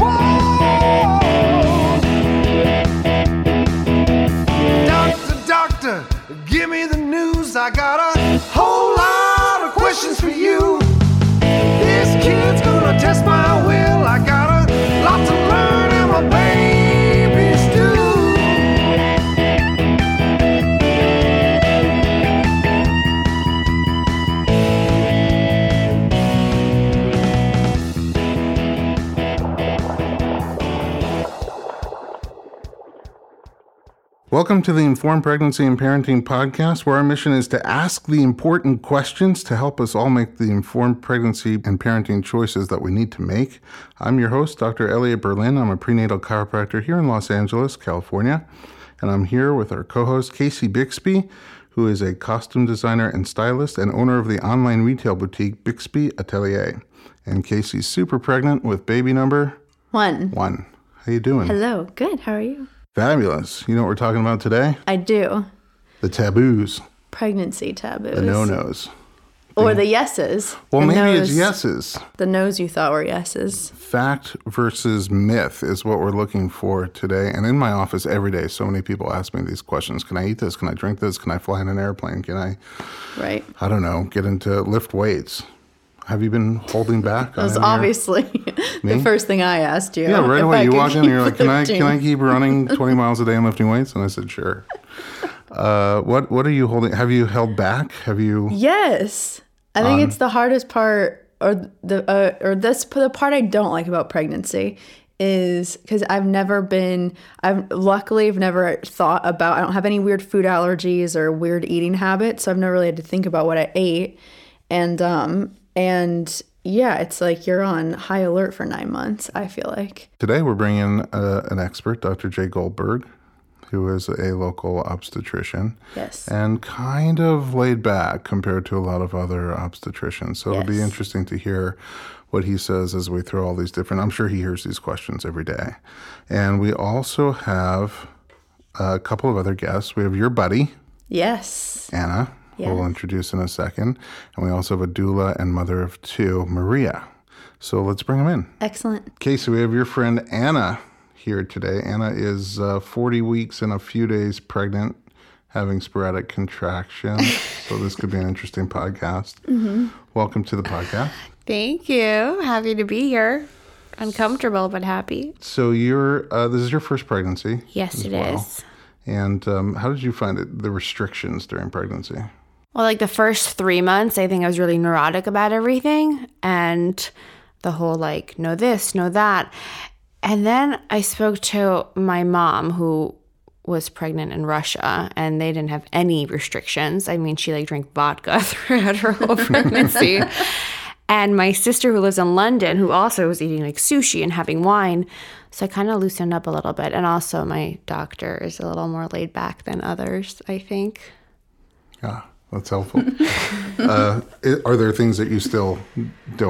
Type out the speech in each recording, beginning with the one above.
Whoa! Doctor, give me the news. I got a whole lot of questions for you. This kid's gonna test my will. I got a lot to learn and my baby's due. Welcome to the Informed Pregnancy and Parenting Podcast, where our mission is to ask the important questions to help us all make the informed pregnancy and parenting choices that we need to make. I'm your host, Dr. Elliot Berlin. I'm a prenatal chiropractor here in Los Angeles, California, and I'm here with our co-host, Casey Bixby, who is a costume designer and stylist and owner of the online retail boutique, Bixby Atelier. And Casey's super pregnant with baby number... One. How you doing? Hello. Good. How are you? Fabulous. You know what we're talking about today? I do. The taboos. Pregnancy taboos. The no-nos. Or the yeses. Well, maybe it's yeses. The no's you thought were yeses. Fact versus myth is what we're looking for today. And in my office every day, so many people ask me these questions. Can I eat this? Can I drink this? Can I fly in an airplane? Can I, right? I don't know, lift weights? Have you been holding back? That was obviously the first thing I asked you. Yeah, right away. You walk in and you're like, can I keep running 20 miles a day and lifting weights? And I said, sure. What are you holding? Have you held back? Have you? Yes. I think it's the hardest part, the part I don't like about pregnancy is because I've never thought about, I don't have any weird food allergies or weird eating habits. So I've never really had to think about what I ate. And yeah, it's like you're on high alert for 9 months, I feel like. Today we're bringing in an expert, Dr. Jay Goldberg, who is a local obstetrician. Yes. And kind of laid back compared to a lot of other obstetricians. So it'll be interesting to hear what he says as we throw all these different... I'm sure he hears these questions every day. And we also have a couple of other guests. We have your buddy. Yes. Anna. Yeah. We'll introduce in a second. And we also have a doula and mother of two, Maria. So let's bring them in. Excellent. Casey, we have your friend Anna here today. Anna is 40 weeks and a few days pregnant, having sporadic contractions. So this could be an interesting podcast. Mm-hmm. Welcome to the podcast. Thank you. Happy to be here. Uncomfortable, but happy. So you're this is your first pregnancy. Yes, it is. And how did you find it, the restrictions during pregnancy? Well, like the first 3 months, I think I was really neurotic about everything and the whole like, know this, know that. And then I spoke to my mom who was pregnant in Russia and they didn't have any restrictions. I mean, she like drank vodka throughout her whole pregnancy. And my sister who lives in London, who also was eating like sushi and having wine. So I kind of loosened up a little bit. And also my doctor is a little more laid back than others, I think. Ah, that's helpful. Are there things that you still that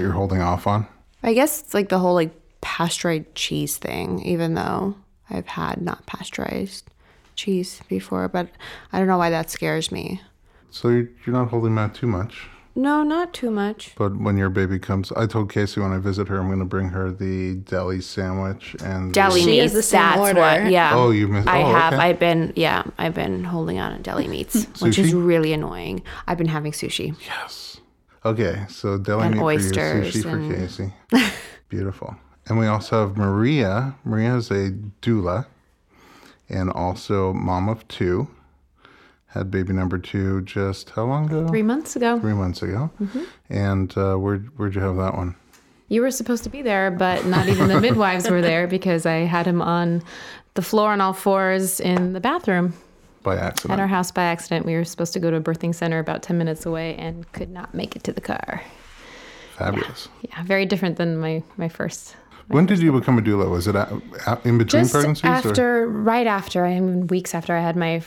you're holding off on? I guess it's like the whole like pasteurized cheese thing, even though I've had not pasteurized cheese before. But I don't know why that scares me. So you're not holding back too much. No, not too much. But when your baby comes, I told Casey when I visit her, I'm going to bring her the deli sandwich and deli meats. The same that's order. What. Yeah. Oh, you missed. I've been holding on to deli meats, which is really annoying. I've been having sushi. Yes. Okay, so deli and meat oysters for you, sushi for Casey. Beautiful. And we also have Maria. Maria is a doula, and also mom of two. had baby number two just how long ago? 3 months ago. 3 months ago. Mm-hmm. And where'd you have that one? You were supposed to be there, but not even the midwives were there because I had him on the floor on all fours in the bathroom. By accident. At our house by accident. We were supposed to go to a birthing center about 10 minutes away and could not make it to the car. Fabulous. Yeah, very different than my first. When did you become a doula? Was it in between just pregnancies? Right after, weeks after I had my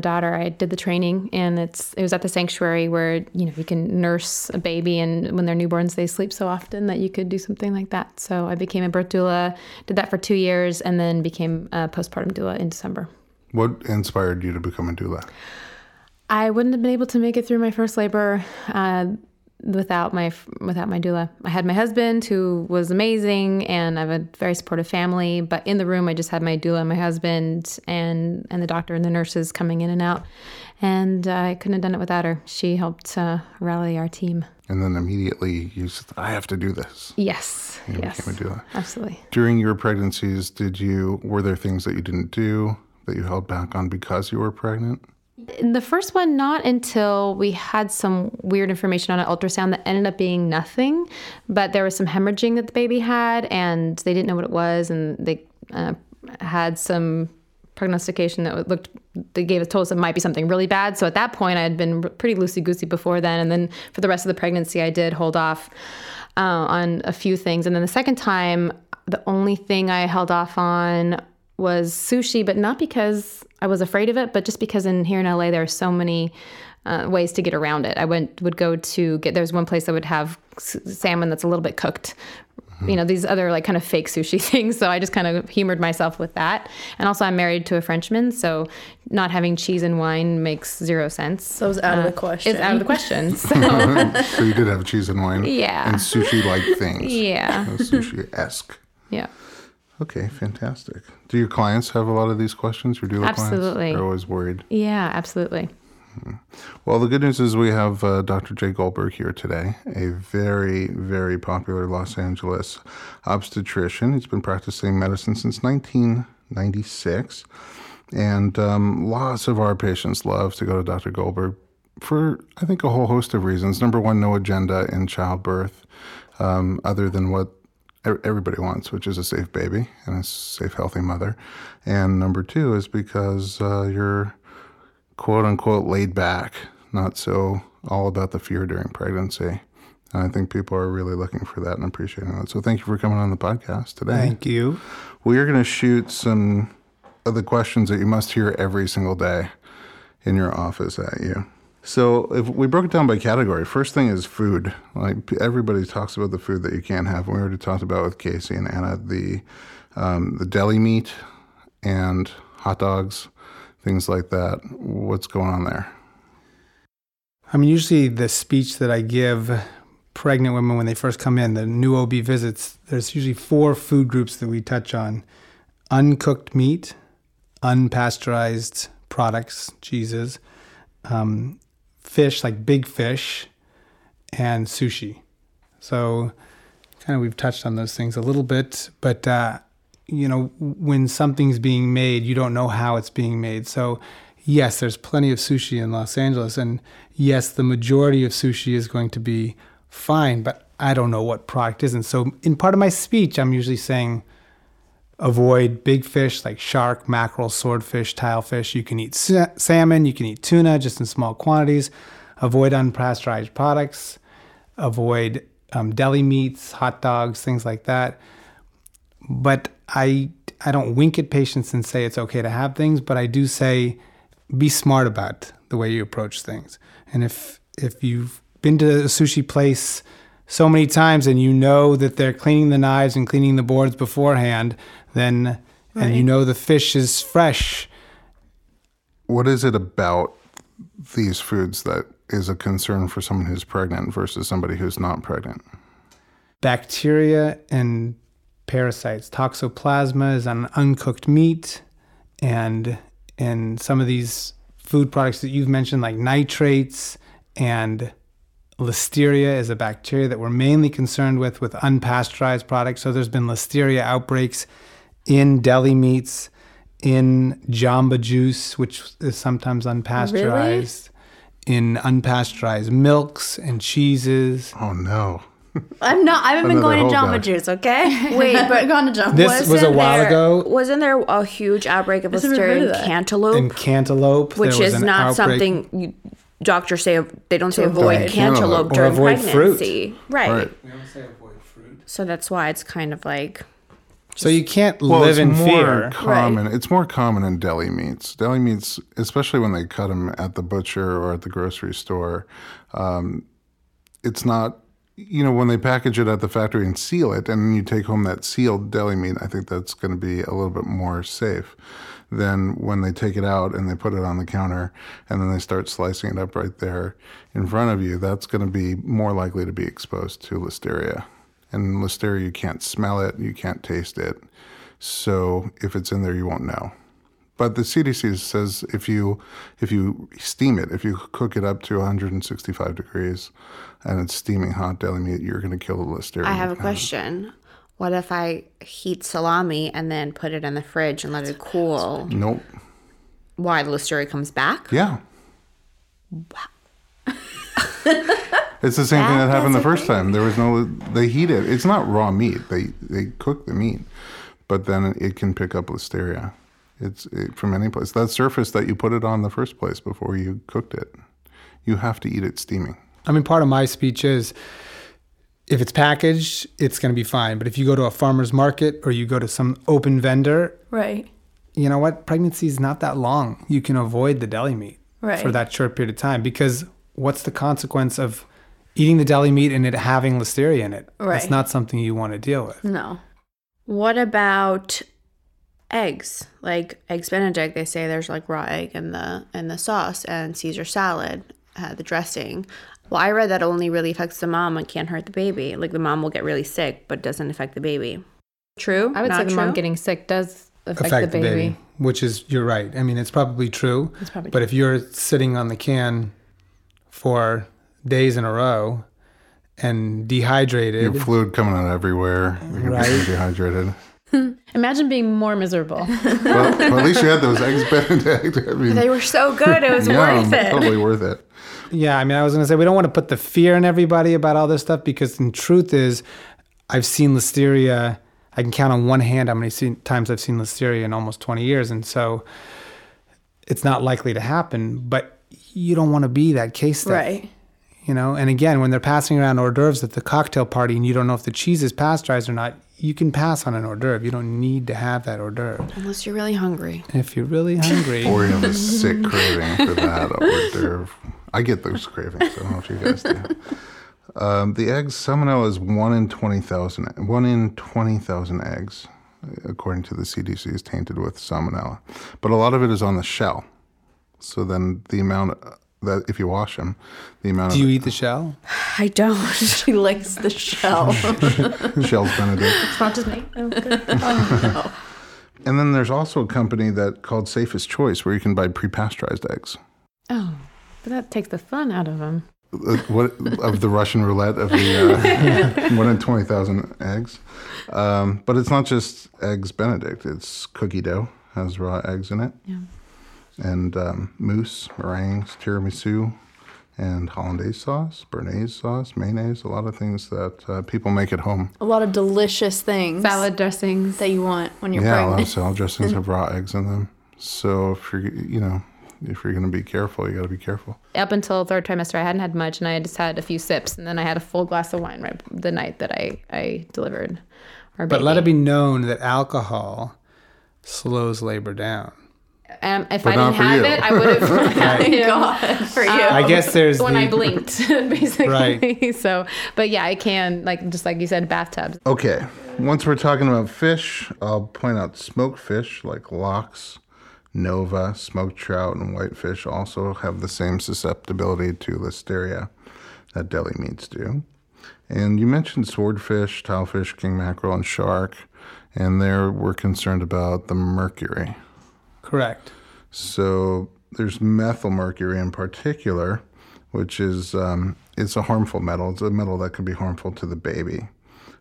daughter, I did the training, and it was at the sanctuary where you can nurse a baby, and when they're newborns, they sleep so often that you could do something like that. So I became a birth doula, did that for 2 years, and then became a postpartum doula in December. What inspired you to become a doula? I wouldn't have been able to make it through my first labor without my doula. I had my husband, who was amazing, and I have a very supportive family, but in the room I just had my doula and my husband and the doctor and the nurses coming in and out, and I couldn't have done it without her. She helped rally our team. And then immediately you said, I have to do this. Yes, yes, absolutely. During your pregnancies, were there things that you didn't do that you held back on because you were pregnant? In the first one, not until we had some weird information on an ultrasound that ended up being nothing, but there was some hemorrhaging that the baby had, and they didn't know what it was, and they had some prognostication that told us it might be something really bad. So at that point, I had been pretty loosey-goosey before then, and then for the rest of the pregnancy, I did hold off on a few things. And then the second time, the only thing I held off on was sushi, but not because I was afraid of it, but just because here in LA, there are so many ways to get around it. I would go to there's one place that would have salmon that's a little bit cooked, mm-hmm. These other like kind of fake sushi things. So I just kind of humored myself with that. And also I'm married to a Frenchman, so not having cheese and wine makes 0 sense. So it was out of the question. It's out of the question. So, so you did have cheese and wine. Yeah. And sushi-like things. Yeah. Sushi-esque. Yeah. Okay, fantastic. Do your clients have a lot of these questions? Your doula absolutely. Clients? They're always worried. Yeah, absolutely. Well, the good news is we have Dr. Jay Goldberg here today, a very, very popular Los Angeles obstetrician. He's been practicing medicine since 1996, and lots of our patients love to go to Dr. Goldberg for, I think, a whole host of reasons. Number one, no agenda in childbirth, other than what everybody wants, which is a safe baby and a safe, healthy mother. And number two is because you're quote unquote laid back, not so all about the fear during pregnancy. And I think people are really looking for that and appreciating that. So thank you for coming on the podcast today. Thank you. We are going to shoot some of the questions that you must hear every single day in your office at you. So if we broke it down by category, first thing is food. Like everybody talks about the food that you can't have. We already talked about with Casey and Anna, the deli meat and hot dogs, things like that. What's going on there? I mean, usually the speech that I give pregnant women when they first come in, the new OB visits, there's usually 4 food groups that we touch on. Uncooked meat, unpasteurized products, cheeses, fish, like big fish, and sushi. So kind of we've touched on those things a little bit, but when something's being made, you don't know how it's being made. So yes, there's plenty of sushi in Los Angeles, and yes, the majority of sushi is going to be fine, but I don't know what product isn't. So in part of my speech, I'm usually saying avoid big fish like shark, mackerel, swordfish, tilefish. You can eat salmon, you can eat tuna, just in small quantities. Avoid unpasteurized products. Avoid deli meats, hot dogs, things like that. But I don't wink at patients and say it's okay to have things, but I do say be smart about the way you approach things. And if you've been to a sushi place so many times and you know that they're cleaning the knives and cleaning the boards beforehand, then right. And the fish is fresh. What is it about these foods that is a concern for someone who's pregnant versus somebody who's not pregnant? Bacteria and parasites. Toxoplasma is on uncooked meat, and some of these food products that you've mentioned, like nitrates, and Listeria is a bacteria that we're mainly concerned with unpasteurized products. So there's been Listeria outbreaks in deli meats, in Jamba Juice, which is sometimes unpasteurized, really? In unpasteurized milks and cheeses. Oh, no. I haven't been going to Jamba Juice, okay? Wait, but going to Jamba. This was a while ago. Wasn't there a huge outbreak of Listeria in cantaloupe? In cantaloupe. Which is not something doctors say, they don't say avoid cantaloupe during pregnancy. Fruit. Right. They don't say avoid fruit. So that's why it's kind of like... So you can't live in fear. Common. Right. It's more common in deli meats. Deli meats, especially when they cut them at the butcher or at the grocery store, it's not... You know, when they package it at the factory and seal it, and you take home that sealed deli meat, I think that's going to be a little bit more safe than when they take it out and they put it on the counter and then they start slicing it up right there in front of you. That's going to be more likely to be exposed to Listeria. And Listeria, you can't smell it, you can't taste it. So if it's in there, you won't know. But the CDC says if you steam it, if you cook it up to 165 degrees and it's steaming hot deli meat, you're going to kill the Listeria. I have a question. What if I heat salami and then put it in the fridge and let it cool? Nope. Why? The Listeria comes back? Yeah. Wow. It's the same thing that happened the first time. There was no... They heat it. It's not raw meat. They cook the meat, but then it can pick up Listeria. It's from any place. That surface that you put it on in the first place before you cooked it, you have to eat it steaming. I mean, part of my speech is if it's packaged, it's going to be fine. But if you go to a farmer's market or you go to some open vendor, right? You know what? Pregnancy is not that long. You can avoid the deli meat for that short period of time, because what's the consequence of eating the deli meat and it having Listeria in it? Right. That's not something you want to deal with. No. What about... eggs, like eggs Benedict, they say there's like raw egg in the sauce, and Caesar salad, the dressing. Well, I read that only really affects the mom and can't hurt the baby. Like the mom will get really sick, but doesn't affect the baby. True? I would say the mom getting sick does affect the baby. Which is, you're right. I mean, it's probably true. But if you're sitting on the can for days in a row and dehydrated. Your fluid coming out everywhere. You're going to be dehydrated. Imagine being more miserable. Well, at least you had those eggs Benedict. I mean, they were so good. It was worth it. Totally worth it. Yeah, I mean, I was going to say, we don't want to put the fear in everybody about all this stuff, because the truth is, I've seen Listeria. I can count on one hand how many times I've seen Listeria in almost 20 years. And so it's not likely to happen, but you don't want to be that case study. Right. You know, and again, when they're passing around hors d'oeuvres at the cocktail party and you don't know if the cheese is pasteurized or not, you can pass on an hors d'oeuvre. You don't need to have that hors d'oeuvre. Unless you're really hungry. If you're really hungry. Or you have a sick craving for that hors d'oeuvre. I get those cravings. I don't know if you guys do. The eggs, salmonella is 1 in 20,000 eggs, according to the CDC, is tainted with salmonella. But a lot of it is on the shell. So then the amount... that if you wash them, the amount of... Do you eat the shell? I don't. She likes the shell. Shell's Benedict. It's not just me. Oh, no. And then there's also a company called Safest Choice where you can buy pre-pasteurized eggs. Oh, but that takes the fun out of them. What of the Russian roulette of the 1 in 20,000 eggs. But it's not just eggs Benedict. It's cookie dough. Has raw eggs in it. Yeah. And mousse, meringues, tiramisu, and hollandaise sauce, béarnaise sauce, mayonnaise, a lot of things that people make at home. A lot of delicious things. Salad dressings. That you want when you're pregnant. Yeah, a lot of salad dressings have raw eggs in them. So if you're going to be careful, you got to be careful. Up until third trimester, I hadn't had much, and I just had a few sips, and then I had a full glass of wine right the night that I delivered our baby. But let it be known that alcohol slows labor down. If I didn't have it, I would have had it for you. I guess there's when I blinked, basically. Right. So, but yeah, I can, like, just like you said, bathtubs. Okay. Once we're talking about fish, I'll point out smoked fish like lox, nova, smoked trout, and whitefish also have the same susceptibility to Listeria that deli meats do. And you mentioned swordfish, tilefish, king mackerel, and shark, and there we're concerned about the mercury. Correct. So there's methyl mercury in particular, which is it's a harmful metal. It's a metal that can be harmful to the baby.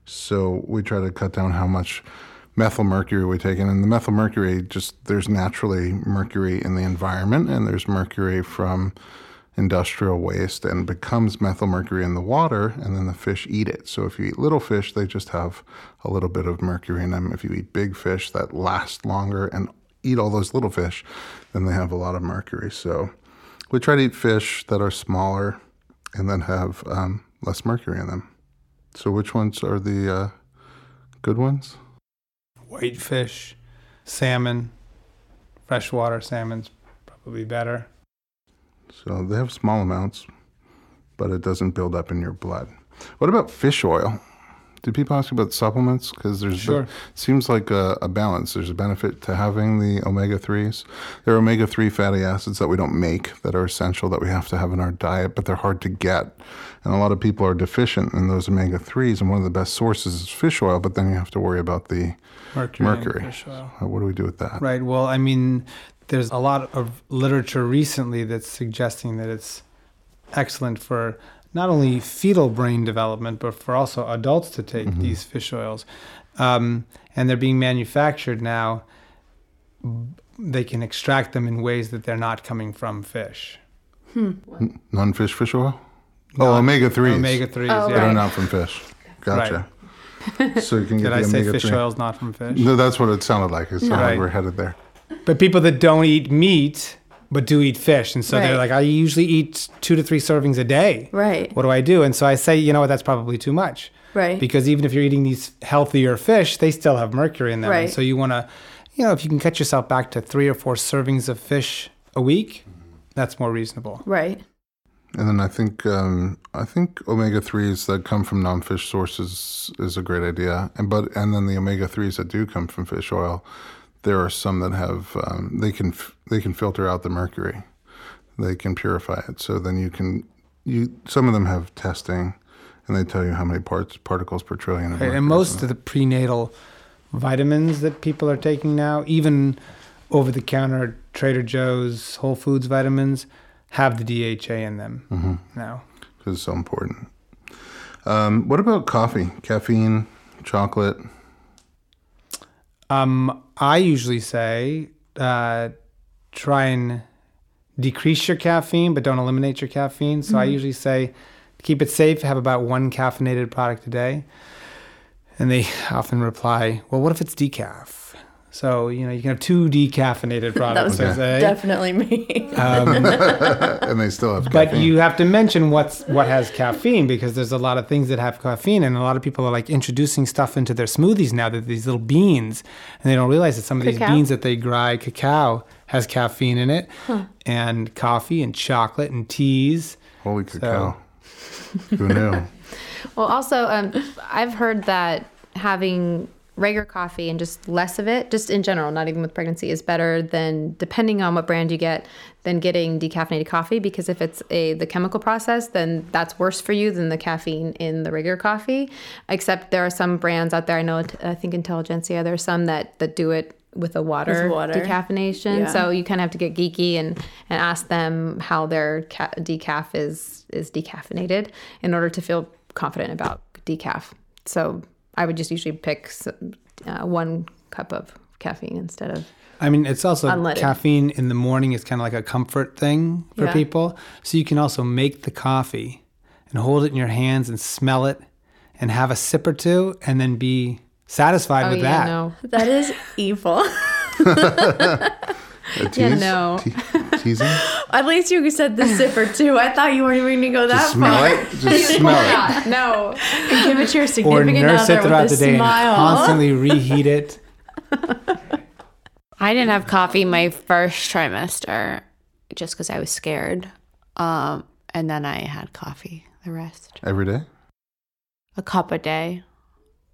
So we try to cut down how much methylmercury we're taking. And the methylmercury, just there's naturally mercury in the environment, and there's mercury from industrial waste, and becomes methylmercury in the water, and then the fish eat it. So if you eat little fish, they just have a little bit of mercury in them. If you eat big fish that last longer and eat all those little fish, then they have a lot of mercury. So we try to eat fish that are smaller and then have less mercury in them. So which ones are the good ones? Whitefish, salmon, freshwater salmon's probably better. So they have small amounts, but it doesn't build up in your blood. What about fish oil? Do people ask about supplements? Because there's it seems like a balance. There's a benefit to having the omega-3s. There are omega-3 fatty acids that we don't make that are essential that we have to have in our diet, but they're hard to get. And a lot of people are deficient in those omega-3s, and one of the best sources is fish oil, but then you have to worry about the mercury. Fish oil. So what do we do with that? Right. Well, I mean, there's a lot of literature recently that's suggesting that it's excellent for not only fetal brain development, but for also adults to take these fish oils. And they're being manufactured now. They can extract them in ways that they're not coming from fish. Non-fish fish oil? Omega-3s. Omega-3s, yeah. That are not from fish. Gotcha. Right. So you can get Did I say fish oils not from fish? No, that's what it sounded like. It sounded like we're headed there. But people that don't eat meat but do eat fish. And so they're like, I usually eat 2 to 3 servings a day. Right. What do I do? And so I say, you know what, that's probably too much. Right. Because even if you're eating these healthier fish, they still have mercury in them. Right. And so you want to, you know, if you can cut yourself back to 3 or 4 servings of fish a week, that's more reasonable. Right. And then I think omega-3s that come from non-fish sources is a great idea. And then the omega-3s that do come from fish oil, there are some that have, they can filter out the mercury. They can purify it. So then some of them have testing, and they tell you how many particles per trillion. Of mercury. And most of the prenatal vitamins that people are taking now, even over-the-counter Trader Joe's, Whole Foods vitamins, have the DHA in them now. Because it's so important. What about coffee, caffeine, chocolate? I usually say try and decrease your caffeine, but don't eliminate your caffeine. So I usually say keep it safe, have about 1 caffeinated product a day. And they often reply, well, what if it's decaf? So, you know, you can have 2 decaffeinated products. That was definitely me. And they still have caffeine. But you have to mention what has caffeine, because there's a lot of things that have caffeine, and a lot of people are, like, introducing stuff into their smoothies now, that these little beans, and they don't realize that some of these beans that they grind, cacao, has caffeine in it, and coffee and chocolate and teas. Holy cacao. So. Who knew? Well, also, I've heard that having regular coffee and just less of it, just in general, not even with pregnancy, is better than, depending on what brand you get, than getting decaffeinated coffee, because if it's the chemical process, then that's worse for you than the caffeine in the regular coffee. Except there are some brands out there, I know, I think Intelligentsia, there are some that do it with water decaffeination. Yeah. So you kind of have to get geeky and ask them how their decaf is decaffeinated in order to feel confident about decaf. So I would just usually pick 1 cup of caffeine instead of it's also unleaded. Caffeine in the morning is kind of like a comfort thing for people. So you can also make the coffee and hold it in your hands and smell it and have a sip or two and then be satisfied with that. No. That is evil. Teasing? At least you said the sip or two. I thought you weren't even going to go that far. Just smell it. No. And give it to your significant other. Or nurse it throughout the day and constantly reheat it. I didn't have coffee my first trimester just because I was scared. And then I had coffee the rest. Every day? A cup a day.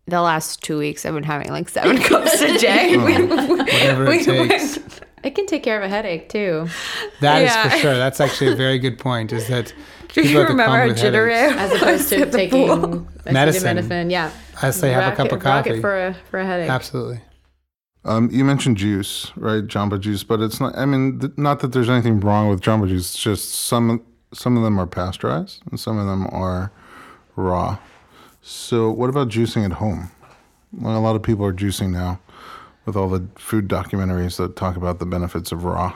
The last 2 weeks I've been having like 7 cups a day. Whatever it takes. It can take care of a headache, too. That is for sure. That's actually a very good point, is that do you remember a jittery? As opposed to taking medicine. Yeah. I say have a cup of coffee. For a headache. Absolutely. You mentioned juice, right? Jamba Juice. But it's not, not that there's anything wrong with Jamba Juice. It's just some of them are pasteurized and some of them are raw. So what about juicing at home? Well, a lot of people are juicing now. with all the food documentaries that talk about the benefits of raw.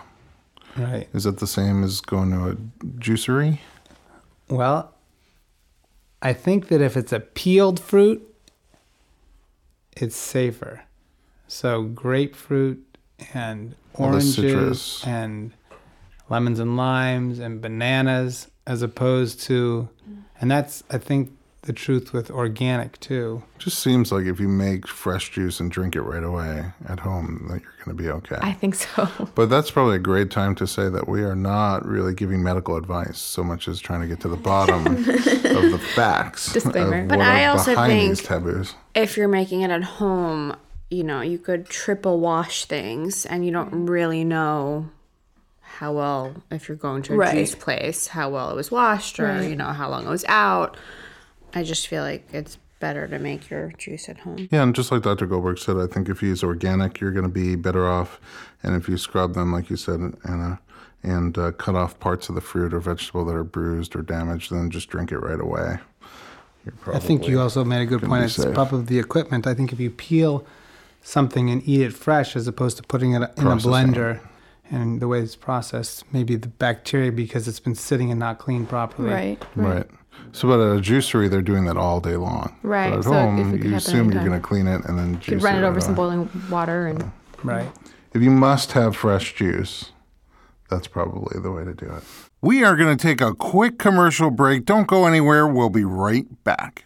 Right. Is that the same as going to a juicery? Well, I think that if it's a peeled fruit, it's safer. So grapefruit and oranges and lemons and limes and bananas, as opposed to, and that's, I think, the truth with organic too. It just seems like if you make fresh juice and drink it right away at home, that you're going to be okay. I think so. But that's probably a great time to say that we are not really giving medical advice so much as trying to get to the bottom of the facts. Disclaimer. But I also think if you're making it at home, you know, you could triple wash things and you don't really know how well, if you're going to a juice place, how well it was washed or, you know, how long it was out. I just feel like it's better to make your juice at home. Yeah, and just like Dr. Goldberg said, I think if you use organic, you're going to be better off. And if you scrub them, like you said, Anna, and cut off parts of the fruit or vegetable that are bruised or damaged, then just drink it right away. I think you also made a good point. It's up of the equipment. I think if you peel something and eat it fresh as opposed to putting it in a blender and the way it's processed, maybe the bacteria, because it's been sitting and not cleaned properly. Right. So, but at a juicery, they're doing that all day long. Right. But at home, you assume you're going to clean it and then juice it. You could run it over some boiling water. And Right. If you must have fresh juice, that's probably the way to do it. We are going to take a quick commercial break. Don't go anywhere. We'll be right back.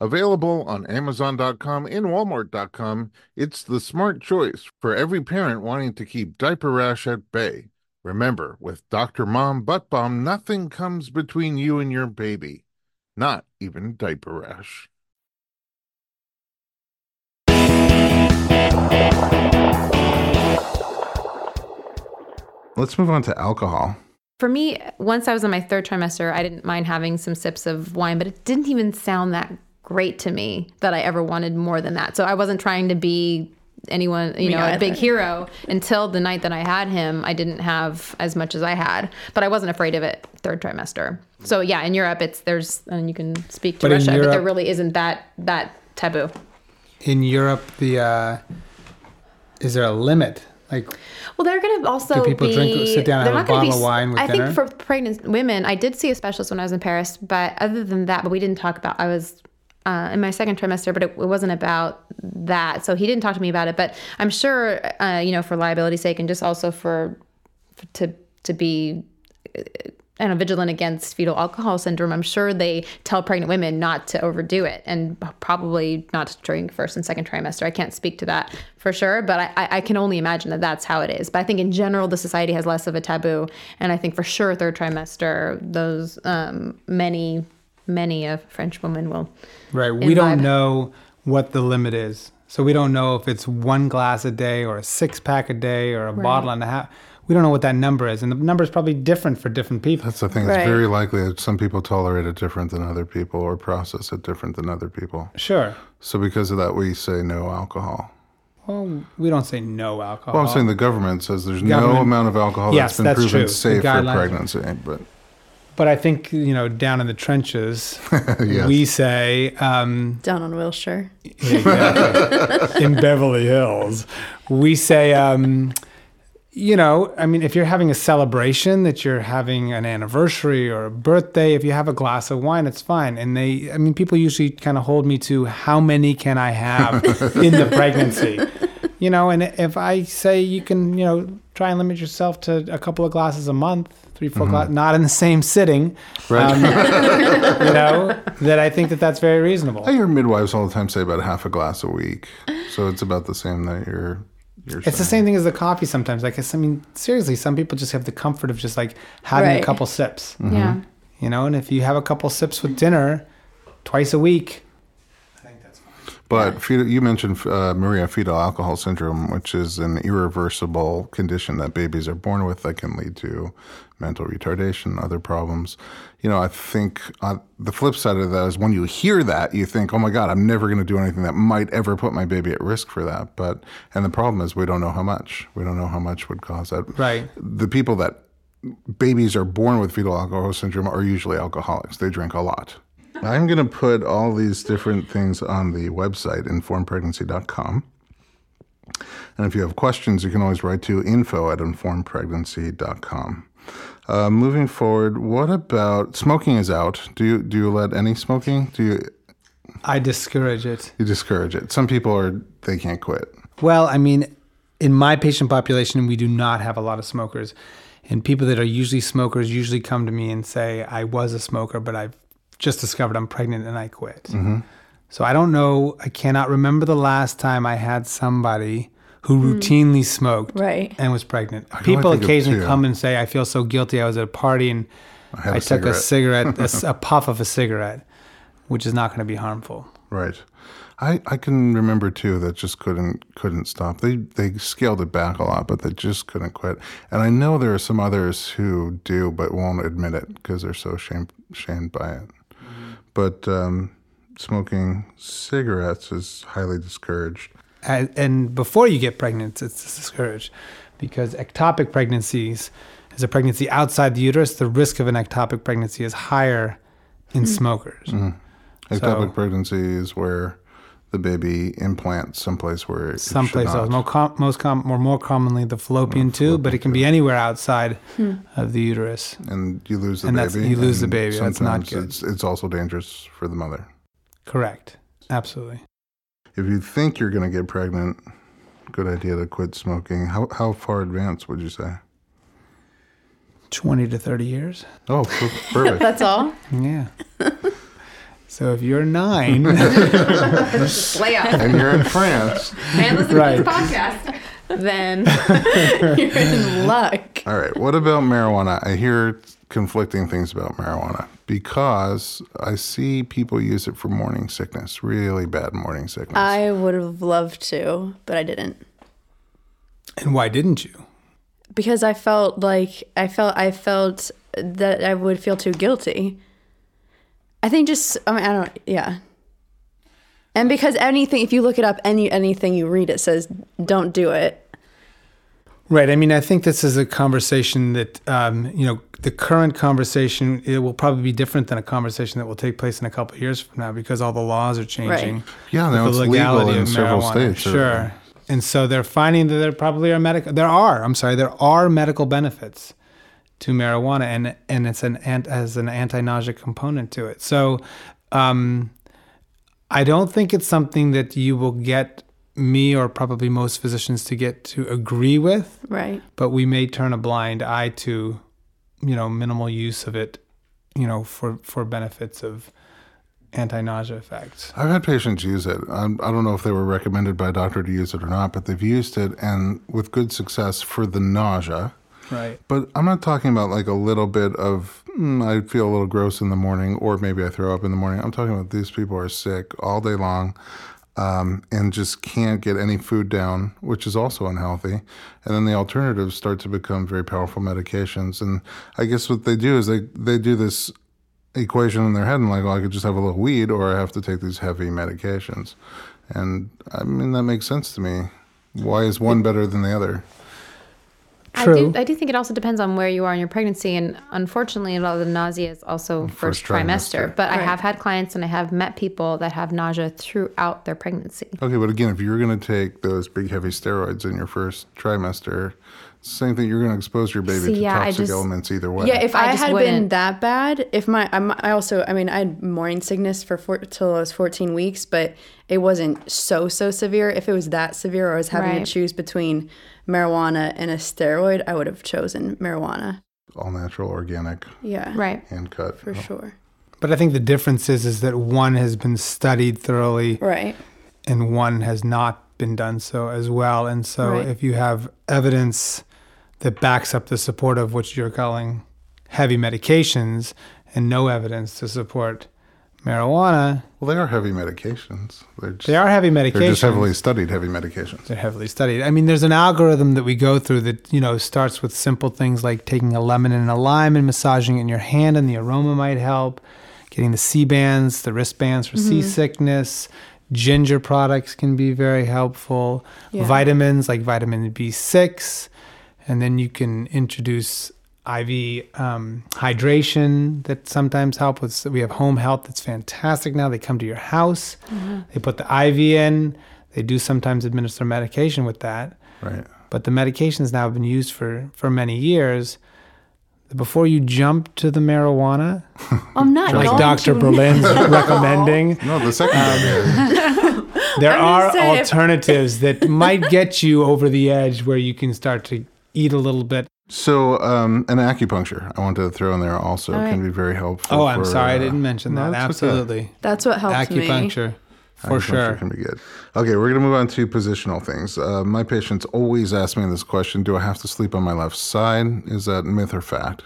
Available on Amazon.com and Walmart.com, it's the smart choice for every parent wanting to keep diaper rash at bay. Remember, with Dr. Mom Butt Balm, nothing comes between you and your baby, not even diaper rash. Let's move on to alcohol. For me, once I was in my third trimester, I didn't mind having some sips of wine, but it didn't even sound that great to me that I ever wanted more than that. So I wasn't trying to be anyone, you know, a big hero until the night that I had him. I didn't have as much as I had, but I wasn't afraid of it third trimester. So yeah, in Europe, and you can speak to Russia, but there really isn't that taboo. In Europe, is there a limit? Well, they're going to also sit down and have a bottle of wine with dinner? I think for pregnant women, I did see a specialist when I was in Paris, but other than that, we didn't talk about, I was in my second trimester, but it wasn't about that. So he didn't talk to me about it, but I'm sure, you know, for liability's sake and just also to be vigilant against fetal alcohol syndrome, I'm sure they tell pregnant women not to overdo it and probably not to drink first and second trimester. I can't speak to that for sure, but I can only imagine that that's how it is. But I think in general, the society has less of a taboo. And I think for sure, third trimester, those many a French woman will. Right. We don't know what the limit is. So we don't know if it's one glass a day or a 6-pack a day or a bottle and a half. We don't know what that number is, and the number is probably different for different people. That's the thing. It's very likely that some people tolerate it different than other people or process it different than other people. Sure. So because of that, we say no alcohol. Well, we don't say no alcohol. Well, I'm saying the government says there's no amount of alcohol that's proven safe for pregnancy. But I think, you know, down in the trenches, we say... down on Wilshire. In Beverly Hills. We say... you know, I mean, if you're having a celebration, that you're having an anniversary or a birthday, if you have a glass of wine, it's fine. And I mean, people usually kind of hold me to how many can I have in the pregnancy, you know? And if I say you can, you know, try and limit yourself to a couple of glasses a month, 3-4 mm-hmm. glasses, not in the same sitting, right. You know, that I think that that's very reasonable. I hear midwives all the time say about half a glass a week. So it's about the same that it's the same thing as the coffee sometimes. Like, I mean, seriously, some people just have the comfort of just like having right. a couple sips. Mm-hmm. Yeah. You know, and if you have a couple sips with dinner twice a week, I think that's fine. But yeah. You mentioned, Maria, fetal alcohol syndrome, which is an irreversible condition that babies are born with that can lead to mental retardation, other problems. You know, I think the flip side of that is when you hear that, you think, oh my God, I'm never going to do anything that might ever put my baby at risk for that. And the problem is we don't know how much. We don't know how much would cause that. Right. The people that babies are born with fetal alcohol syndrome are usually alcoholics. They drink a lot. I'm going to put all these different things on the website, informedpregnancy.com. And if you have questions, you can always write to info@informedpregnancy.com. Moving forward, what about smoking is out? Do you let any smoking? I discourage it. You discourage it. Some people they can't quit. Well, I mean, in my patient population, we do not have a lot of smokers. And people that are usually smokers usually come to me and say, I was a smoker, but I've just discovered I'm pregnant and I quit. Mm-hmm. So I don't know. I cannot remember the last time I had somebody who routinely smoked right. and was pregnant. People occasionally come and say, I feel so guilty. I was at a party and I took a cigarette, a puff of a cigarette, which is not going to be harmful. Right. I can remember, too, that just couldn't stop. They scaled it back a lot, but they just couldn't quit. And I know there are some others who do but won't admit it because they're so shamed by it. Mm-hmm. But smoking cigarettes is highly discouraged. And before you get pregnant, it's discouraged because ectopic pregnancies is a pregnancy outside the uterus. The risk of an ectopic pregnancy is higher in smokers. Mm-hmm. Ectopic pregnancy is where the baby implants someplace where it should not. More commonly the fallopian tube, but it can be anywhere outside of the uterus. And you lose the baby. You lose the baby. That's not good. It's also dangerous for the mother. Correct. Absolutely. If you think you're going to get pregnant, good idea to quit smoking. How far advanced would you say? 20 to 30 years. Oh, perfect. That's all? Yeah. So if you're 9. Lay off. And you're in France. And listen to this podcast. Then you're in luck. All right. What about marijuana? I hear conflicting things about marijuana because I see people use it for morning sickness, really bad morning sickness. I would have loved to, but I didn't. And why didn't you? Because I felt like I felt that I would feel too guilty. I think yeah. And because anything, if you look it up, anything you read, it says don't do it. Right. I mean, I think this is a conversation that, you know, the current conversation, it will probably be different than a conversation that will take place in a couple of years from now because all the laws are changing. Right. Yeah, now it's legal in several states. Sure. And so they're finding that there are medical benefits to marijuana and it's has an anti-nausea component to it. So, I don't think it's something that you will get me or probably most physicians to get to agree with. Right. But we may turn a blind eye to, you know, minimal use of it, you know, for benefits of anti-nausea effects. I've had patients use it. I don't know if they were recommended by a doctor to use it or not, but they've used it and with good success for the nausea. Right. But I'm not talking about like a little bit of, I feel a little gross in the morning or maybe I throw up in the morning. I'm talking about these people are sick all day long and just can't get any food down, which is also unhealthy. And then the alternatives start to become very powerful medications. And I guess what they do is they do this equation in their head and like, well, I could just have a little weed or I have to take these heavy medications. And I mean, that makes sense to me. Why is one better than the other? True. I do think it also depends on where you are in your pregnancy, and unfortunately, a lot of the nausea is also first trimester. But right. I have had clients and I have met people that have nausea throughout their pregnancy. Okay, but again, if you're going to take those big, heavy steroids in your first trimester, Same thing. You're going to expose your baby to toxic elements either way. Yeah, if I had been that bad, if my I had morning sickness till I was 14 weeks, but it wasn't so severe. If it was that severe, or I was having to choose between marijuana and a steroid, I would have chosen marijuana. All natural, organic. Yeah, right. Hand cut for sure. But I think the difference is that one has been studied thoroughly, right, and one has not been done so as well. And so, if you have evidence that backs up the support of what you're calling heavy medications and no evidence to support marijuana. Well, they are heavy medications. They are heavy medications. They're just heavily studied heavy medications. They're heavily studied. I mean, there's an algorithm that we go through that, starts with simple things like taking a lemon and a lime and massaging it in your hand, and the aroma might help. Getting the Sea-Bands, the wristbands for seasickness. Ginger products can be very helpful. Yeah. Vitamins like vitamin B6. And then you can introduce IV hydration that sometimes helps. We have home health that's fantastic now. They come to your house. Mm-hmm. They put the IV in. They do sometimes administer medication with that. Right. But the medications now have been used for many years. Before you jump to the marijuana, I'm not like Dr. Berlin's recommending. No, the second one. There are alternatives that might get you over the edge where you can start to eat a little bit. So, an acupuncture, I want to throw in there also, can be very helpful. Oh, I'm sorry, I didn't mention that. Absolutely. Okay. That's what helps me. Acupuncture. For sure. Can be good. Okay, we're going to move on to positional things. My patients always ask me this question, do I have to sleep on my left side? Is that myth or fact?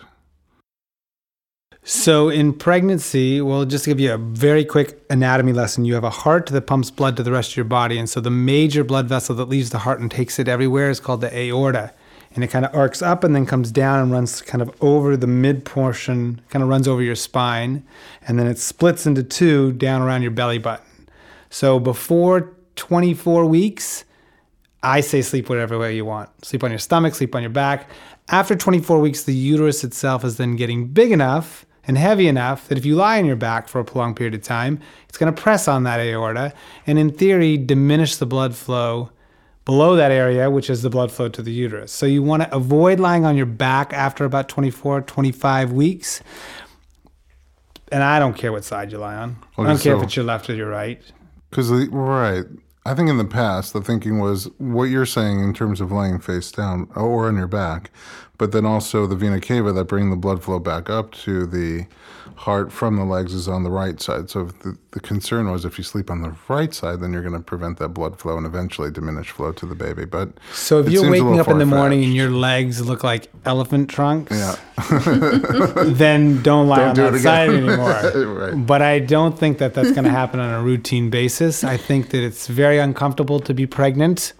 So in pregnancy, well, just to give you a very quick anatomy lesson, you have a heart that pumps blood to the rest of your body. And so the major blood vessel that leaves the heart and takes it everywhere is called the aorta. And it kind of arcs up and then comes down and runs kind of over the mid portion, kind of runs over your spine. And then it splits into two down around your belly button. So before 24 weeks, I say sleep whatever way you want. Sleep on your stomach, sleep on your back. After 24 weeks, the uterus itself is then getting big enough and heavy enough that if you lie on your back for a prolonged period of time, it's going to press on that aorta and in theory diminish the blood flow below that area, which is the blood flow to the uterus. So you want to avoid lying on your back after about 24, 25 weeks. And I don't care what side you lie on. I don't care if it's your left or your right. I think in the past, the thinking was what you're saying in terms of laying face down or on your back, but then also the vena cava that bring the blood flow back up to the heart from the legs is on the right side. So if the concern was if you sleep on the right side, then you're going to prevent that blood flow and eventually diminish flow to the baby. But so if you're waking up in the morning and your legs look like elephant trunks, then don't lie on that side anymore. Right. But I don't think that that's going to happen on a routine basis. I think that it's very uncomfortable to be pregnant,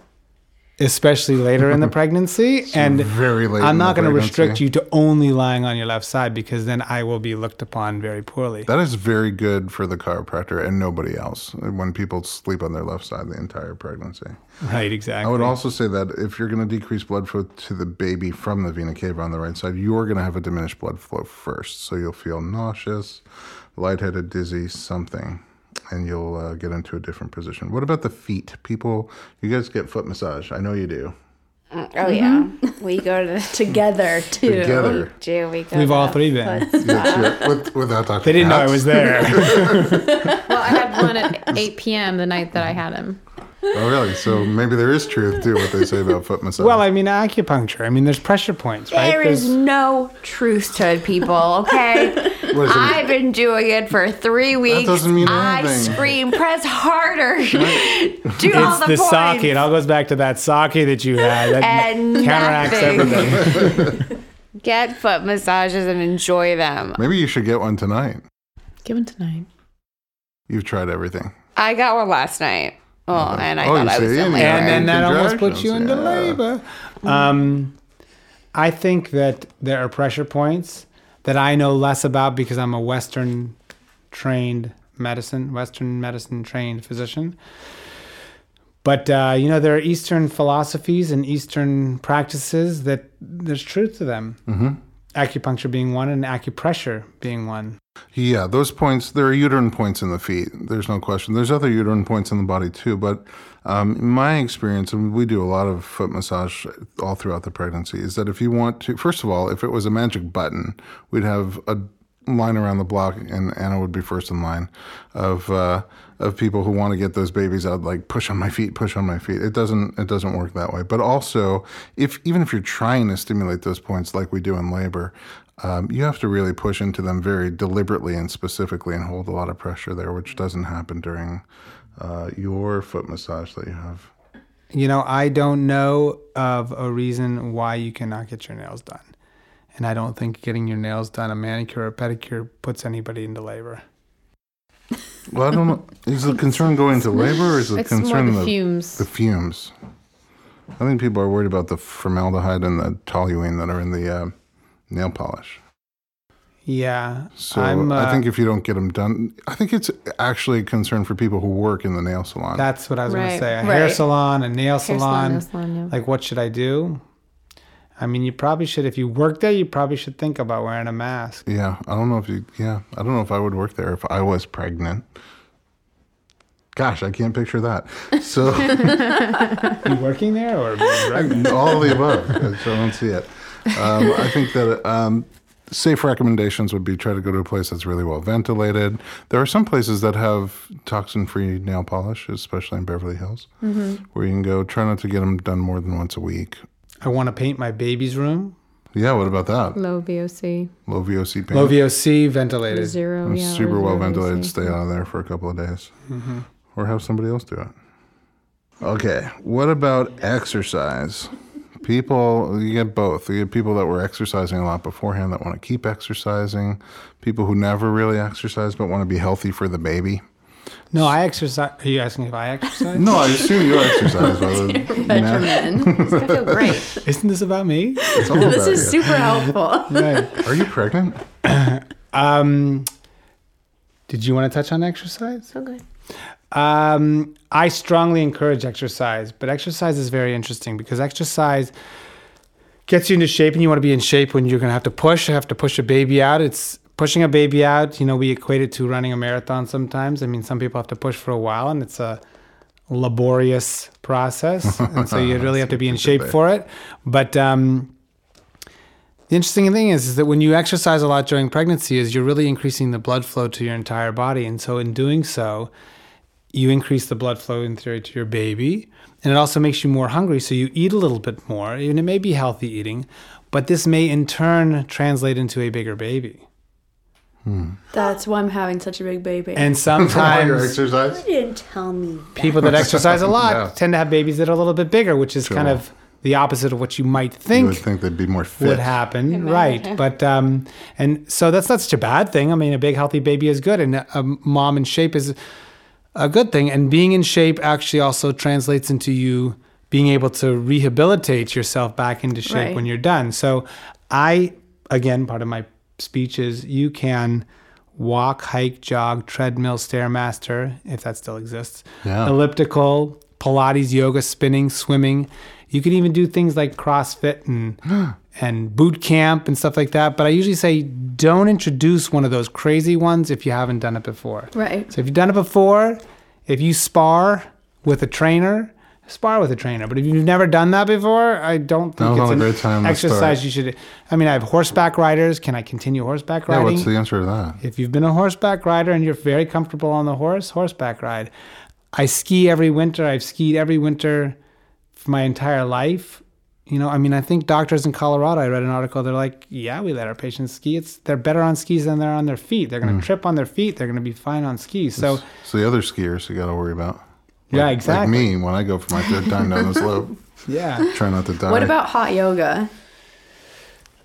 especially later in the pregnancy. And I'm not going to restrict you to only lying on your left side because then I will be looked upon very poorly. That is very good for the chiropractor and nobody else when people sleep on their left side the entire pregnancy. Right, exactly. I would also say that if you're going to decrease blood flow to the baby from the vena cava on the right side, you're going to have a diminished blood flow first. So you'll feel nauseous, lightheaded, dizzy, something. And you'll get into a different position. What about the feet? People, you guys get foot massage. I know you do. Yeah. We go together, too. Together. We've all three been. Without Dr. They didn't know I was there. Well, I had one at 8 p.m. the night that I had him. Oh, really? So maybe there is truth to what they say about foot massage. Well, I mean, acupuncture. I mean, there's pressure points, right? There's no truth to it, people, okay? Listen, I've been doing it for 3 weeks. That doesn't mean anything. I scream, press harder. Do all the points. It's the sake. It all goes back to that sake that you had. That and counteracts everything. Get foot massages and enjoy them. Maybe you should get one tonight. Get one tonight. You've tried everything. I got one last night. Well, and I thought I was in labor. And then that almost puts you into labor. I think that there are pressure points that I know less about because I'm a Western medicine trained physician. But, there are Eastern philosophies and Eastern practices that there's truth to them. Mm-hmm. acupuncture being one and acupressure being one. Yeah, those points, there are uterine points in the feet. There's no question. There's other uterine points in the body too. But in my experience, and we do a lot of foot massage all throughout the pregnancy, is that if you want to, first of all, if it was a magic button, we'd have a line around the block, and Anna would be first in line of people who want to get those babies out, like push on my feet, push on my feet. It doesn't work that way. But also, even if you're trying to stimulate those points like we do in labor, you have to really push into them very deliberately and specifically and hold a lot of pressure there, which doesn't happen during your foot massage that you have. You know, I don't know of a reason why you cannot get your nails done. And I don't think getting your nails done, a manicure or a pedicure, puts anybody into labor. Well, I don't know. Is the concern going to labor or is the concern the fumes? The fumes. I think people are worried about the formaldehyde and the toluene that are in the nail polish. Yeah. So I think if you don't get them done, I think it's actually a concern for people who work in the nail salon. That's what I was going to say. Hair salon, a nail salon. Nail salon, yeah. Like, what should I do? I mean, you probably should, if you work there, you probably should think about wearing a mask. Yeah, I don't know if I would work there if I was pregnant. Gosh, I can't picture that. So, you working there or being pregnant? All of the above, so I don't see it. I think that safe recommendations would be try to go to a place that's really well ventilated. There are some places that have toxin-free nail polish, especially in Beverly Hills, mm-hmm. where you can go. Try not to get them done more than once a week. I want to paint my baby's room. Yeah, what about that? Low VOC. Low VOC paint. Low VOC ventilated. Zero, yeah. Super well ventilated. Stay out of there for a couple of days. Mm-hmm. Or have somebody else do it. Okay, what about exercise? People, you get both. You get people that were exercising a lot beforehand that want to keep exercising. People who never really exercise but want to be healthy for the baby. No, I exercise. Are you asking if I exercise? No, I assume you exercise. It's going to feel great. Isn't this about me? It's all this about is you. Super helpful. Right. Are you pregnant? Did you want to touch on exercise? So good. I strongly encourage exercise, but exercise is very interesting because exercise gets you into shape, and you want to be in shape when you're going to have to push a baby out. It's pushing a baby out, you know, we equate it to running a marathon sometimes. I mean, some people have to push for a while, and it's a laborious process. And so you really have to be in shape for it. But the interesting thing is that when you exercise a lot during pregnancy is you're really increasing the blood flow to your entire body. And so in doing so, you increase the blood flow, in theory, to your baby. And it also makes you more hungry, so you eat a little bit more. And it may be healthy eating, but this may in turn translate into a bigger baby. That's why I'm having such a big baby. And sometimes you exercise? You didn't tell me that. People that exercise a lot tend to have babies that are a little bit bigger, which is kind of the opposite of what you might think. You would think they'd be more fit. Would happen, right? But and so that's not such a bad thing. I mean, a big healthy baby is good, and a mom in shape is a good thing. And being in shape actually also translates into you being able to rehabilitate yourself back into shape when you're done. So I, again, part of my speeches, you can walk, hike, jog, treadmill, Stairmaster, if that still exists, elliptical, Pilates, yoga, spinning, swimming. You can even do things like CrossFit and boot camp and stuff like that. But I usually say don't introduce one of those crazy ones if you haven't done it before. Right. So if you've done it before, if you spar with a trainer. But if you've never done that before, I don't think it's a great time exercise you should... I mean, I have horseback riders. Can I continue horseback riding? Yeah, what's the answer to that? If you've been a horseback rider and you're very comfortable on the horse, horseback ride. I ski every winter. I've skied every winter for my entire life. You know, I mean, I think doctors in Colorado, I read an article, they're like, yeah, we let our patients ski. They're better on skis than they're on their feet. They're going to trip on their feet. They're going to be fine on skis. It's the other skiers you got to worry about. Like, yeah, exactly. Like me, when I go for my third time down the slope. Yeah. Try not to die. What about hot yoga?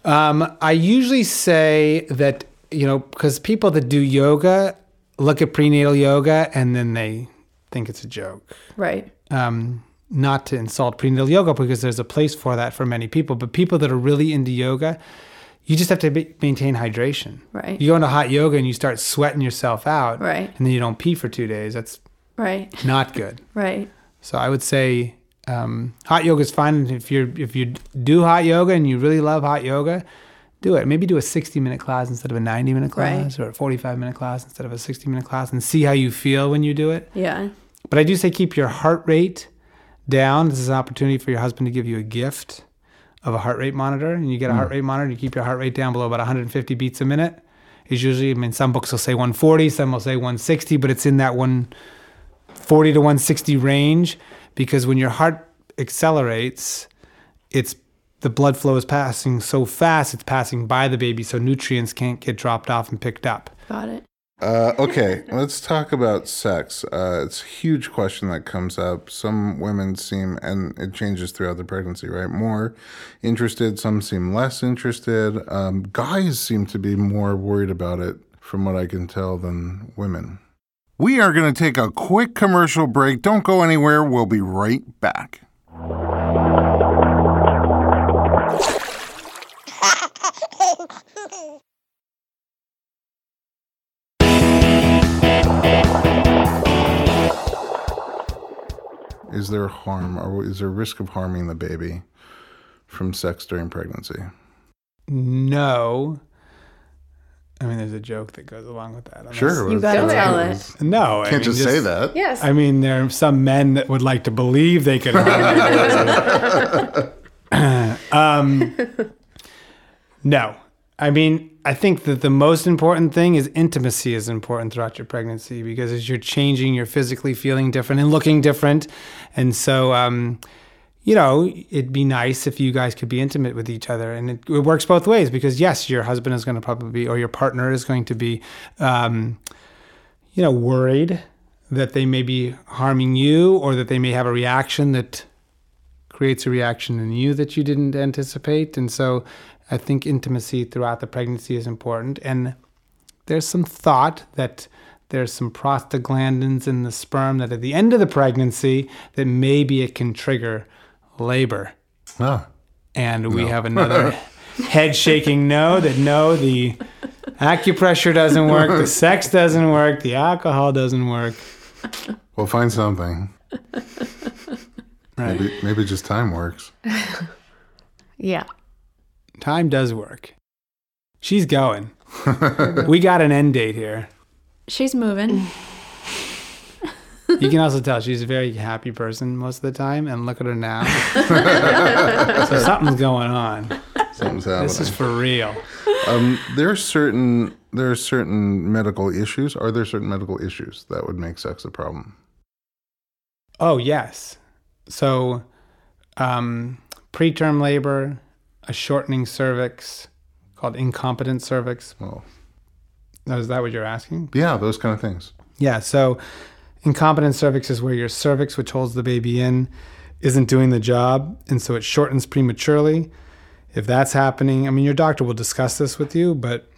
I usually say that, you know, because people that do yoga look at prenatal yoga and then they think it's a joke. Right. Not to insult prenatal yoga because there's a place for that for many people. But people that are really into yoga, you just have to maintain hydration. Right. You go into hot yoga and you start sweating yourself out. Right. And then you don't pee for 2 days. That's... Right. Not good. Right. So I would say hot yoga is fine. If you do hot yoga and you really love hot yoga, do it. Maybe do a 60-minute class instead of a 90-minute class, right, or a 45-minute class instead of a 60-minute class, and see how you feel when you do it. Yeah. But I do say keep your heart rate down. This is an opportunity for your husband to give you a gift of a heart rate monitor, and you get a heart rate monitor, and you keep your heart rate down below about 150 beats a minute. It's usually, I mean, some books will say 140, some will say 160, but it's in that 140 to 160 range, because when your heart accelerates, it's the blood flow is passing so fast, it's passing by the baby, so nutrients can't get dropped off and picked up. Got it. Okay, let's talk about sex. It's a huge question that comes up. Some women seem, and it changes throughout the pregnancy, right? More interested. Some seem less interested. Guys seem to be more worried about it, from what I can tell, than women. We are going to take a quick commercial break. Don't go anywhere. We'll be right back. Is there harm, or is there risk of harming the baby from sex during pregnancy? No. I mean, there's a joke that goes along with that. Sure. You got to tell it. No. Can't just say that. Yes. I mean, there are some men that would like to believe they could harm the baby. No. I mean, I think that the most important thing is intimacy is important throughout your pregnancy, because as you're changing, you're physically feeling different and looking different. And so, you know, it'd be nice if you guys could be intimate with each other. And it works both ways, because, yes, your husband is going to probably be, or your partner is going to be, you know, worried that they may be harming you, or that they may have a reaction that creates a reaction in you that you didn't anticipate. And so I think intimacy throughout the pregnancy is important. And there's some thought that there's some prostaglandins in the sperm that at the end of the pregnancy that maybe it can trigger labor. Oh. And we have another head shaking no, that no, the acupressure doesn't work, the sex doesn't work, the alcohol doesn't work. We'll find something. Right. Maybe just time works. Yeah. Time does work. She's going. We got an end date here. She's moving. You can also tell she's a very happy person most of the time, and look at her now. So something's going on. Something's happening. This is for real. There are certain medical issues. Are there certain medical issues that would make sex a problem? Oh, yes. So preterm labor, a shortening cervix called incompetent cervix. Oh. Is that what you're asking? Yeah, those kind of things. Yeah, so incompetent cervix is where your cervix, which holds the baby in, isn't doing the job, and so it shortens prematurely. If that's happening, I mean, your doctor will discuss this with you, but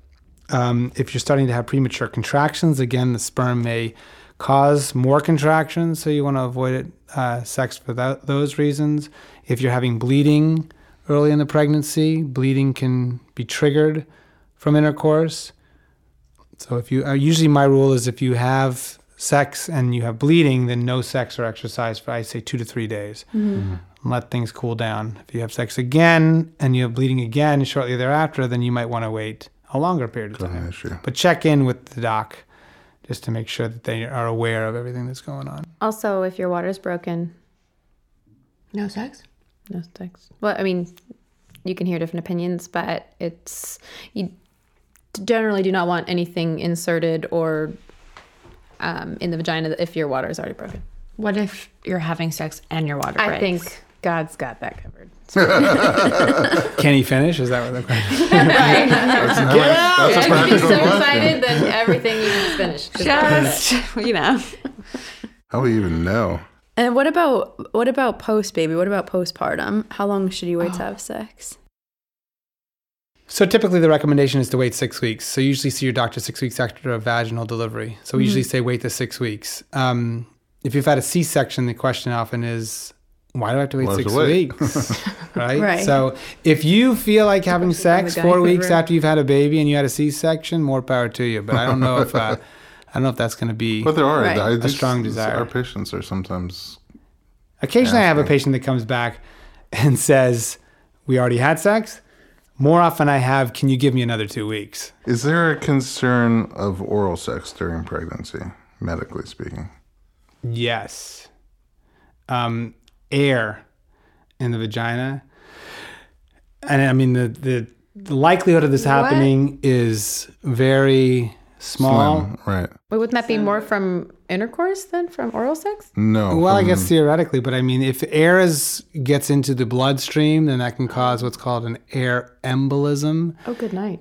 if you're starting to have premature contractions, again, the sperm may cause more contractions, so you want to avoid it, sex for those reasons. If you're having bleeding early in the pregnancy, bleeding can be triggered from intercourse. So if you usually my rule is if you have sex and you have bleeding, then no sex or exercise for, I say, 2 to 3 days. Mm-hmm. Mm-hmm. Let things cool down. If you have sex again and you have bleeding again shortly thereafter, then you might want to wait a longer period of time. Sure. But check in with the doc just to make sure that they are aware of everything that's going on. Also, if your water's broken, no sex? No sex. Well, I mean, you can hear different opinions, but it's, you generally do not want anything inserted or in the vagina if your water is already broken. What if you're having sex and your water breaks? I think God's got that covered. Can he finish? Is that what the question is? Right. That's a practical question. I'd be so excited that everything you just finished. Just, you know. How do you even know? And what about post-baby? What about postpartum? How long should you wait to have sex? So typically the recommendation is to wait 6 weeks. So you usually see your doctor 6 weeks after a vaginal delivery. So we usually say wait the 6 weeks. If you've had a C-section, the question often is, why do I have to wait 6 weeks? Right? So if you feel like having sex 4 weeks after you've had a baby and you had a C-section, more power to you. But I don't know if... I don't know if that's going to be a strong desire. Our patients are sometimes... Occasionally I have a patient that comes back and says, we already had sex. More often I have, can you give me another 2 weeks? Is there a concern of oral sex during pregnancy, medically speaking? Yes. Air in the vagina. And I mean, the likelihood of this happening is very small. Slim, right. But wouldn't that be more from intercourse than from oral sex? No. Well, I guess theoretically, but I mean, if air gets into the bloodstream, then that can cause what's called an air embolism. Oh, good night.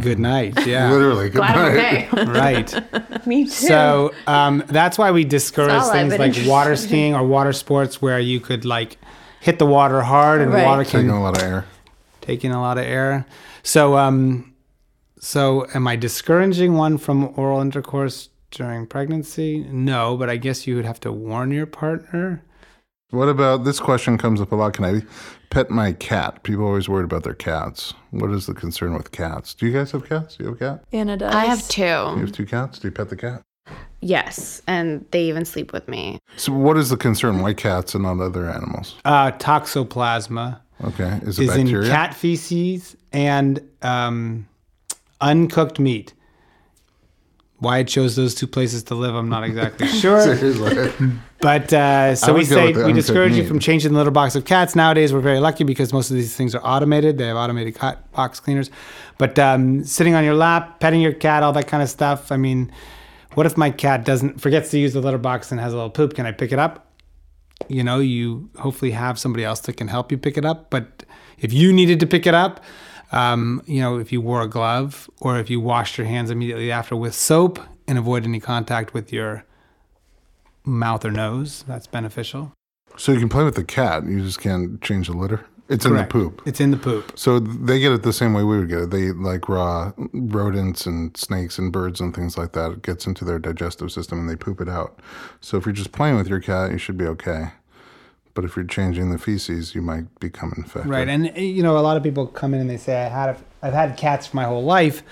Good night, yeah. Literally, good night. Right. Me too. So that's why we discourage things like water skiing or water sports where you could like hit the water hard and water can... Taking a lot of air. So, so am I discouraging one from oral intercourse during pregnancy? No, but I guess you would have to warn your partner. What about, this question comes up a lot, can I pet my cat? People are always worried about their cats. What is the concern with cats? Do you guys have cats? Do you have a cat? Anna does. I have two. You have two cats? Do you pet the cat? Yes, and they even sleep with me. So what is the concern? Why cats and not other animals? Toxoplasma. Okay, is bacteria? In cat feces and uncooked meat. Why it chose those two places to live, I'm not exactly sure. But so we say we discourage you from changing the litter box of cats. Nowadays, we're very lucky because most of these things are automated. They have automated cat box cleaners. But sitting on your lap, petting your cat, all that kind of stuff. I mean, what if my cat forgets to use the litter box and has a little poop? Can I pick it up? You know, you hopefully have somebody else that can help you pick it up. But if you needed to pick it up, you know, if you wore a glove or if you washed your hands immediately after with soap and avoid any contact with your mouth or nose, that's beneficial. So you can play with the cat. You just can't change the litter. It's correct. In the poop. It's in the poop. So they get it the same way we would get it. They eat like raw rodents and snakes and birds and things like that. It gets into their digestive system and they poop it out. So if you're just playing with your cat, you should be okay. But if you're changing the feces, you might become infected. Right. And, you know, a lot of people come in and they say, I've had cats for my whole life.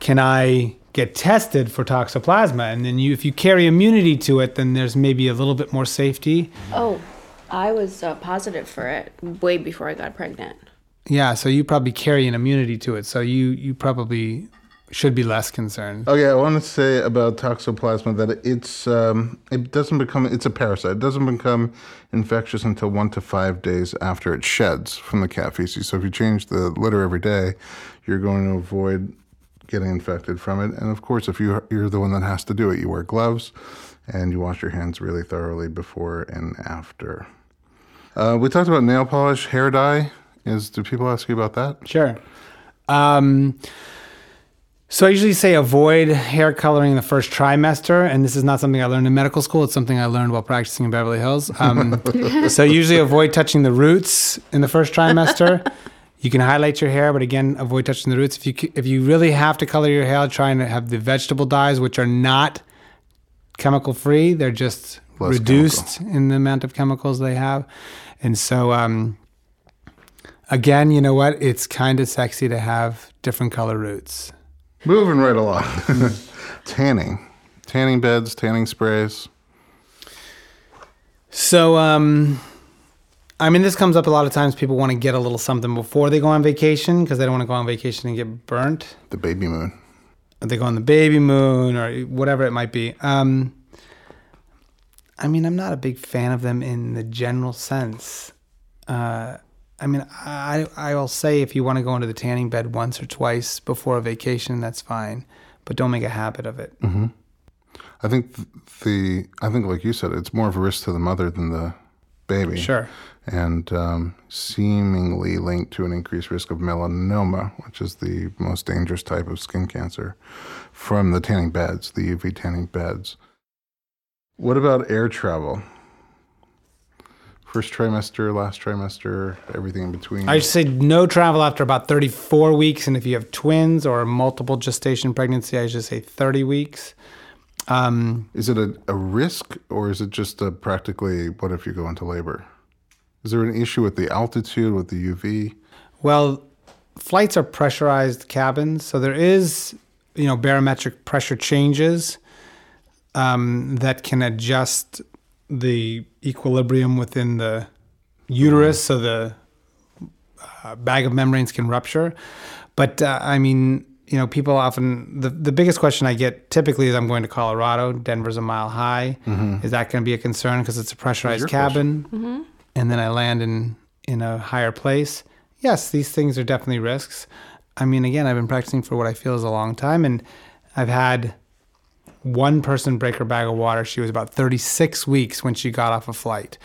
Can I get tested for toxoplasma? And then if you carry immunity to it, then there's maybe a little bit more safety. Oh, I was positive for it way before I got pregnant. Yeah, so you probably carry an immunity to it, so you probably should be less concerned. Okay, I want to say about toxoplasma that it's a parasite. It doesn't become infectious until 1 to 5 days after it sheds from the cat feces. So if you change the litter every day, you're going to avoid getting infected from it. And of course, if you're the one that has to do it, you wear gloves and you wash your hands really thoroughly before and after. We talked about nail polish, hair dye. Do people ask you about that? Sure. So I usually say avoid hair coloring in the first trimester, and this is not something I learned in medical school. It's something I learned while practicing in Beverly Hills. So usually avoid touching the roots in the first trimester. You can highlight your hair, but again, avoid touching the roots. If you really have to color your hair, try and have the vegetable dyes, which are not chemical-free. They're just reduced in the amount of chemicals they have. And so, again, you know what? It's kind of sexy to have different color roots. Moving right along. Tanning. Tanning beds, tanning sprays. So, I mean, this comes up a lot of times. People want to get a little something before they go on vacation because they don't want to go on vacation and get burnt. The baby moon. They go on the baby moon or whatever it might be. I mean, I'm not a big fan of them in the general sense. I mean, I will say if you want to go into the tanning bed once or twice before a vacation, that's fine. But don't make a habit of it. Mm-hmm. I think like you said, it's more of a risk to the mother than the baby. Sure. And seemingly linked to an increased risk of melanoma, which is the most dangerous type of skin cancer, from the tanning beds, the UV tanning beds. What about air travel? First trimester, last trimester, everything in between? I say no travel after about 34 weeks, and if you have twins or multiple gestation pregnancy, I just say 30 weeks. Is it a risk, or is it just practically what if you go into labor? Is there an issue with the altitude, with the UV? Well, flights are pressurized cabins, so there is, you know, barometric pressure changes that can adjust the equilibrium within the uterus, so the bag of membranes can rupture. But I mean, you know, people often, the biggest question I get typically is, I'm going to Colorado, Denver's a mile high. Mm-hmm. Is that going to be a concern because it's a pressurized cabin? Mm-hmm. And then I land in a higher place. Yes, these things are definitely risks. I mean, again, I've been practicing for what I feel is a long time, and I've had one person break her bag of water. She was about 36 weeks when she got off a flight.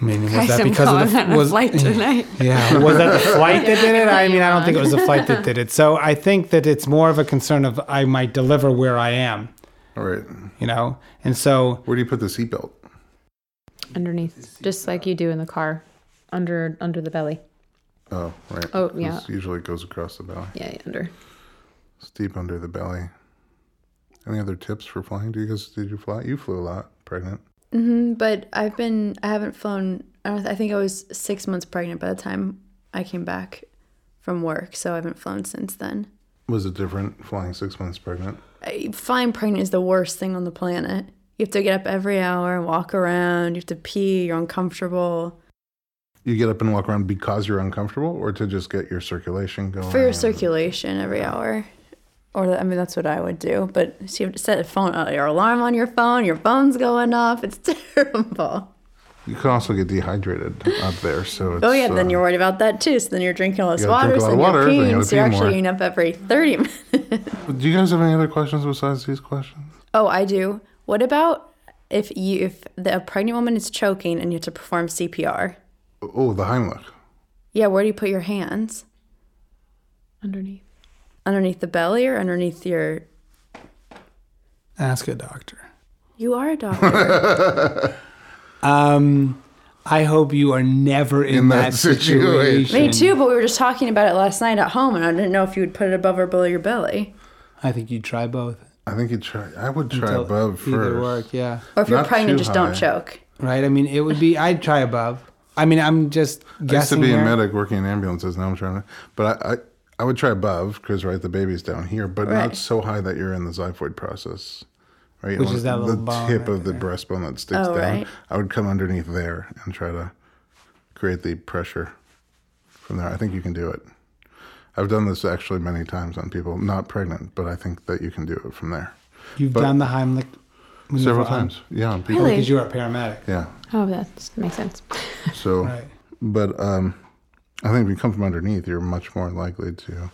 I mean, was that because of the flight tonight? Yeah, was that the flight that did it? I mean, I don't think it was the flight that did it. So I think that it's more of a concern of I might deliver where I am. All right. You know, and so where do you put the seatbelt? Underneath, just like you do in the car, under the belly. Oh, right. Oh, yeah. Usually it goes across the belly. Yeah, under. It's deep under the belly. Any other tips for flying? Did you fly? You flew a lot, pregnant. Mm-hmm, but I haven't flown, I think I was 6 months pregnant by the time I came back from work, so I haven't flown since then. Was it different flying 6 months pregnant? Flying pregnant is the worst thing on the planet. You have to get up every hour and walk around, you have to pee, you're uncomfortable. You get up and walk around because you're uncomfortable, or to just get your circulation going? For your circulation every hour. Or, I mean, that's what I would do. But so you have to set a phone, your alarm on your phone's going off. It's terrible. You can also get dehydrated up there. So it's, oh, yeah, then you're worried about that, too. So then you're drinking all this water, so you're peeing, so you're actually eating up every 30 minutes. Do you guys have any other questions besides these questions? Oh, I do. What about if a pregnant woman is choking and you have to perform CPR? Oh, the Heimlich. Yeah, where do you put your hands? Underneath. Underneath the belly or underneath your... Ask a doctor. You are a doctor. I hope you are never in that situation. Me too, but we were just talking about it last night at home, and I didn't know if you would put it above or below your belly. I think you'd try both. I would try above first. Either work, yeah. Or if you're pregnant, just don't choke. Right, I mean, it would be... I'd try above. I mean, I'm just guessing. I used to be a medic working in ambulances, now I'm trying to... But I would try above because, right, the baby's down here, but not so high that you're in the xiphoid process, right? Which is that little bone, the tip of the breastbone that sticks down. Right. I would come underneath there and try to create the pressure from there. I think you can do it. I've done this actually many times on people, not pregnant, but I think that you can do it from there. You've done the Heimlich several times, yeah. On people. Really? Because you are a paramedic. Yeah. Oh, that makes sense. So, right. But. I think if you come from underneath, you're much more likely to